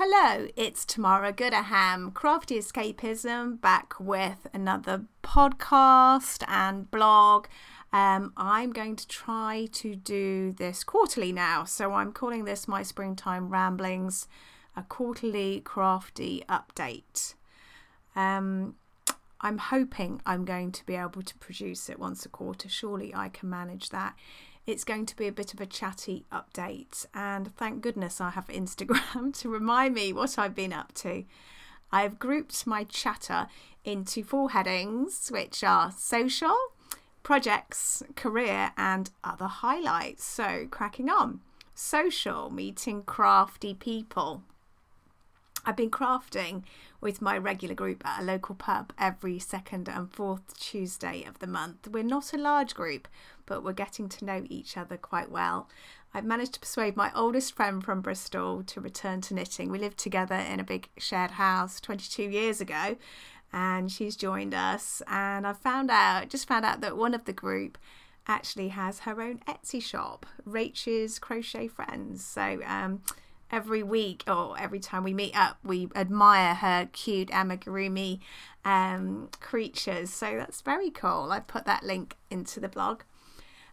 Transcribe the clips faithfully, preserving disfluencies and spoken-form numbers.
Hello, it's Tamara Gooderham, Crafty Escapism, back with another podcast and blog. Um, I'm going to try to do this quarterly now, so I'm calling this my Springtime Ramblings, a quarterly crafty update. Um, I'm hoping I'm going to be able to produce it once a quarter. Surely I can manage that. It's going to be a bit of a chatty update, and thank goodness I have Instagram to remind me what I've been up to. I've grouped my chatter into four headings, which are social, projects, career and other highlights. So cracking on. Social, meeting crafty people. I've been crafting with my regular group at a local pub every second and fourth Tuesday of the month. We're not a large group, but we're getting to know each other quite well. I've managed to persuade my oldest friend from Bristol to return to knitting. We lived together in a big shared house twenty-two years ago, and she's joined us. And I found out, just found out that one of the group actually has her own Etsy shop, Rachel's Crochet Friends. So, um, every week or every time we meet up, we admire her cute amigurumi um, creatures. So that's very cool. I put that link into the blog.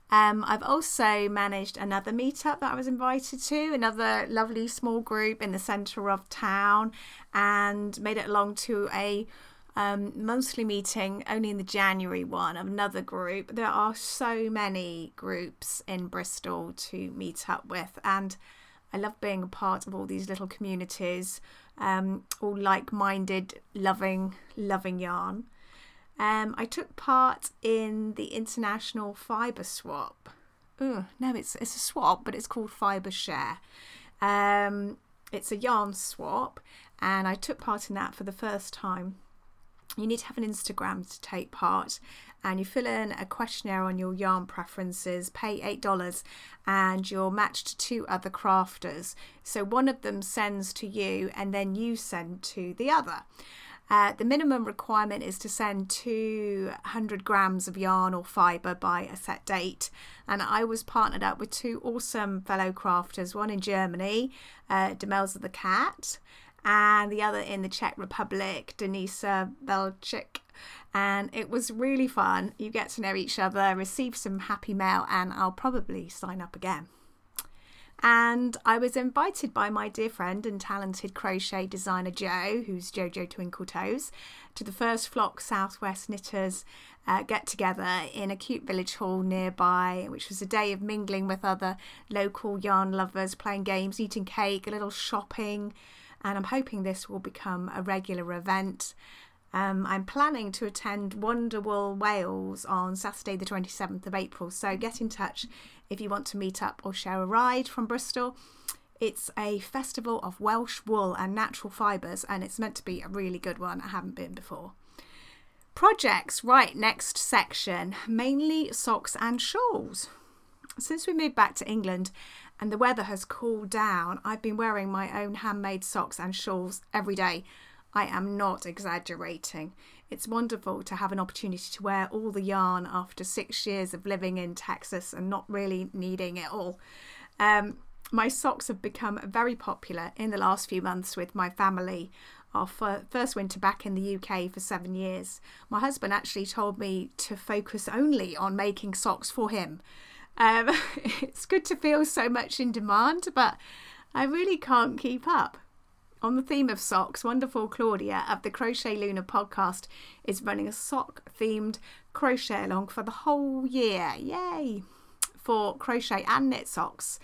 Um, I've also managed another meetup that I was invited to, another lovely small group in the centre of town, and made it along to a um, monthly meeting, only in the January one, of another group. There are so many groups in Bristol to meet up with, and I love being a part of all these little communities, um, all like-minded, loving, loving yarn. Um, I took part in the International Fibre Swap. Ooh, no, it's it's a swap, but it's called Fibre Share. Um, it's a yarn swap, and I took part in that for the first time. You need to have an Instagram to take part, and you fill in a questionnaire on your yarn preferences, pay eight dollars, and you're matched to two other crafters. So one of them sends to you and then you send to the other. Uh, the minimum requirement is to send two hundred grams of yarn or fibre by a set date. And I was partnered up with two awesome fellow crafters, one in Germany, uh, Demelza the Cat, and the other in the Czech Republic, Denisa Belchik. And it was really fun. You get to know each other, receive some happy mail, and I'll probably sign up again. And I was invited by my dear friend and talented crochet designer Jo, who's Jojo Twinkle Toes, to the first Flock Southwest Knitters uh, get-together in a cute village hall nearby, which was a day of mingling with other local yarn lovers, playing games, eating cake, a little shopping. And I'm hoping this will become a regular event. Um, I'm planning to attend Wonderwool Wales on Saturday the twenty-seventh of April. So get in touch if you want to meet up or share a ride from Bristol. It's a festival of Welsh wool and natural fibres, and it's meant to be a really good one. I haven't been before. Projects, right, next section. Mainly socks and shawls. Since we moved back to England and the weather has cooled down, I've been wearing my own handmade socks and shawls every day. I am not exaggerating. It's wonderful to have an opportunity to wear all the yarn after six years of living in Texas and not really needing it all. Um, my socks have become very popular in the last few months with my family. Our first winter back in the U K for seven years. My husband actually told me to focus only on making socks for him. Um, it's good to feel so much in demand, but I really can't keep up. On the theme of socks, wonderful Claudia of the Crochet Luna podcast is running a sock-themed crochet along for the whole year. Yay! For crochet and knit socks.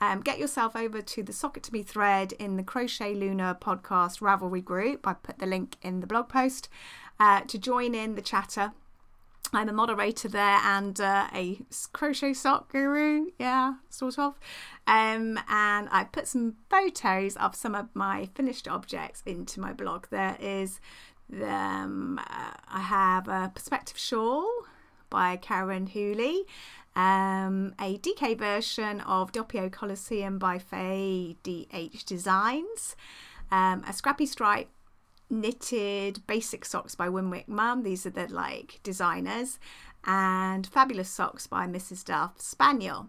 Um, get yourself over to the Socket to Me thread in the Crochet Luna podcast Ravelry group. I put the link in the blog post uh, to join in the chatter. I'm a moderator there and uh, a crochet sock guru, yeah, sort of. Um, and I put some photos of some of my finished objects into my blog. There is, the, um, uh, I have a perspective shawl by Karen Hooley, um, a D K version of Doppio Coliseum by Faye D H Designs, um, a scrappy stripe knitted basic socks by Winwick Mum. These are the like designers, and fabulous socks by Missus Darth Spaniel.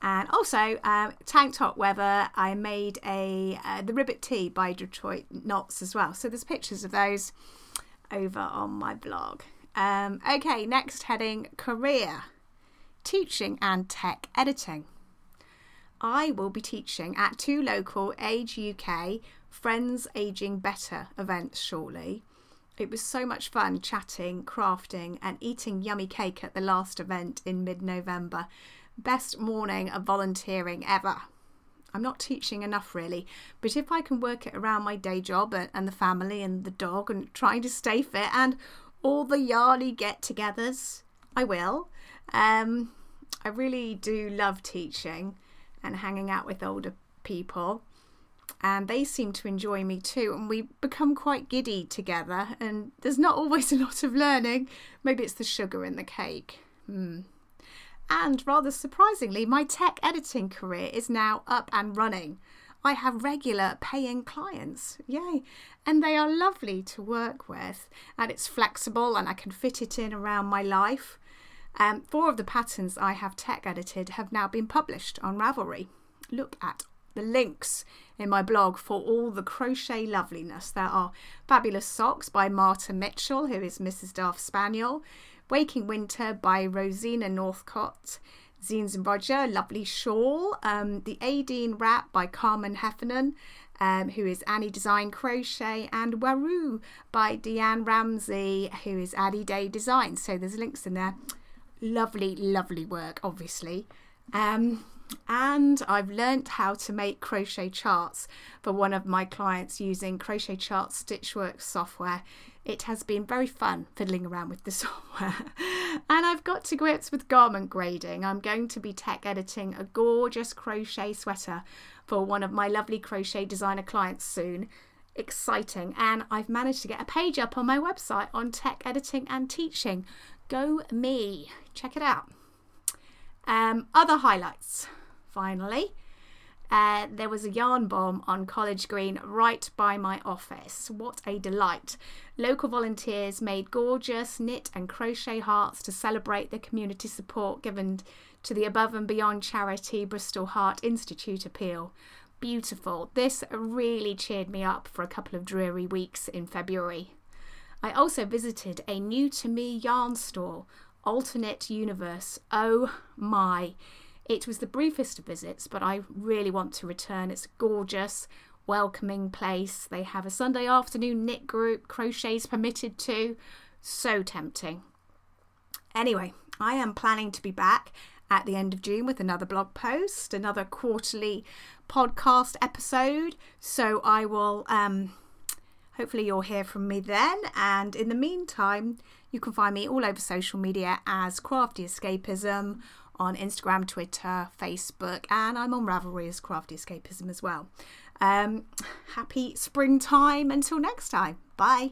And also um, tank top weather, I made a uh, the ribbit tee by Detroit Knots as well. So there's pictures of those over on my blog. Um, okay, next heading, career, teaching and tech editing. I will be teaching at two local Age U K Friends Aging Better events shortly. It was so much fun chatting, crafting and eating yummy cake at the last event in mid-November. Best morning of volunteering ever. I'm not teaching enough really, but if I can work it around my day job and the family and the dog and trying to stay fit and all the yarly get-togethers, I will. Um, I really do love teaching and hanging out with older people, and they seem to enjoy me too, and we become quite giddy together, and there's not always a lot of learning. Maybe it's the sugar in the cake. Mm. And rather surprisingly, my tech editing career is now up and running. I have regular paying clients, yay, and they are lovely to work with, and it's flexible and I can fit it in around my life. Um, four of the patterns I have tech edited have now been published on Ravelry. Look at the links in my blog for all the crochet loveliness. There are Fabulous Socks by Marta Mitchell, who is Missus Darth Spaniel, Waking Winter by Rosina Northcott, Zines and Roger, lovely shawl, um, the Aideen Wrap by Carmen Heffernan, um, who is Annie Design Crochet, and Waroo by Deanne Ramsey, who is Addie Day Designs. So there's links in there. Lovely, lovely work, obviously. Um, and I've learnt how to make crochet charts for one of my clients using Crochet Charts Stitchworks software. It has been very fun fiddling around with the software. And I've got to grips with garment grading. I'm going to be tech editing a gorgeous crochet sweater for one of my lovely crochet designer clients soon. Exciting. And I've managed to get a page up on my website on tech editing and teaching. Go me. Check it out. Um, other highlights, finally. Uh, there was a yarn bomb on College Green right by my office. What a delight. Local volunteers made gorgeous knit and crochet hearts to celebrate the community support given to the Above and Beyond Charity Bristol Heart Institute appeal. Beautiful. This really cheered me up for a couple of dreary weeks in February. I also visited a new to me yarn store, Alternate Universe. Oh my. It was the briefest of visits, but I really want to return. It's a gorgeous, welcoming place. They have a Sunday afternoon knit group, crochets permitted too. So tempting. Anyway, I am planning to be back at the end of June with another blog post, another quarterly podcast episode. So I will, um, hopefully you'll hear from me then. And in the meantime, you can find me all over social media as Crafty Escapism on Instagram, Twitter, Facebook, and I'm on Ravelry as Crafty Escapism as well. Um, happy springtime until next time. Bye.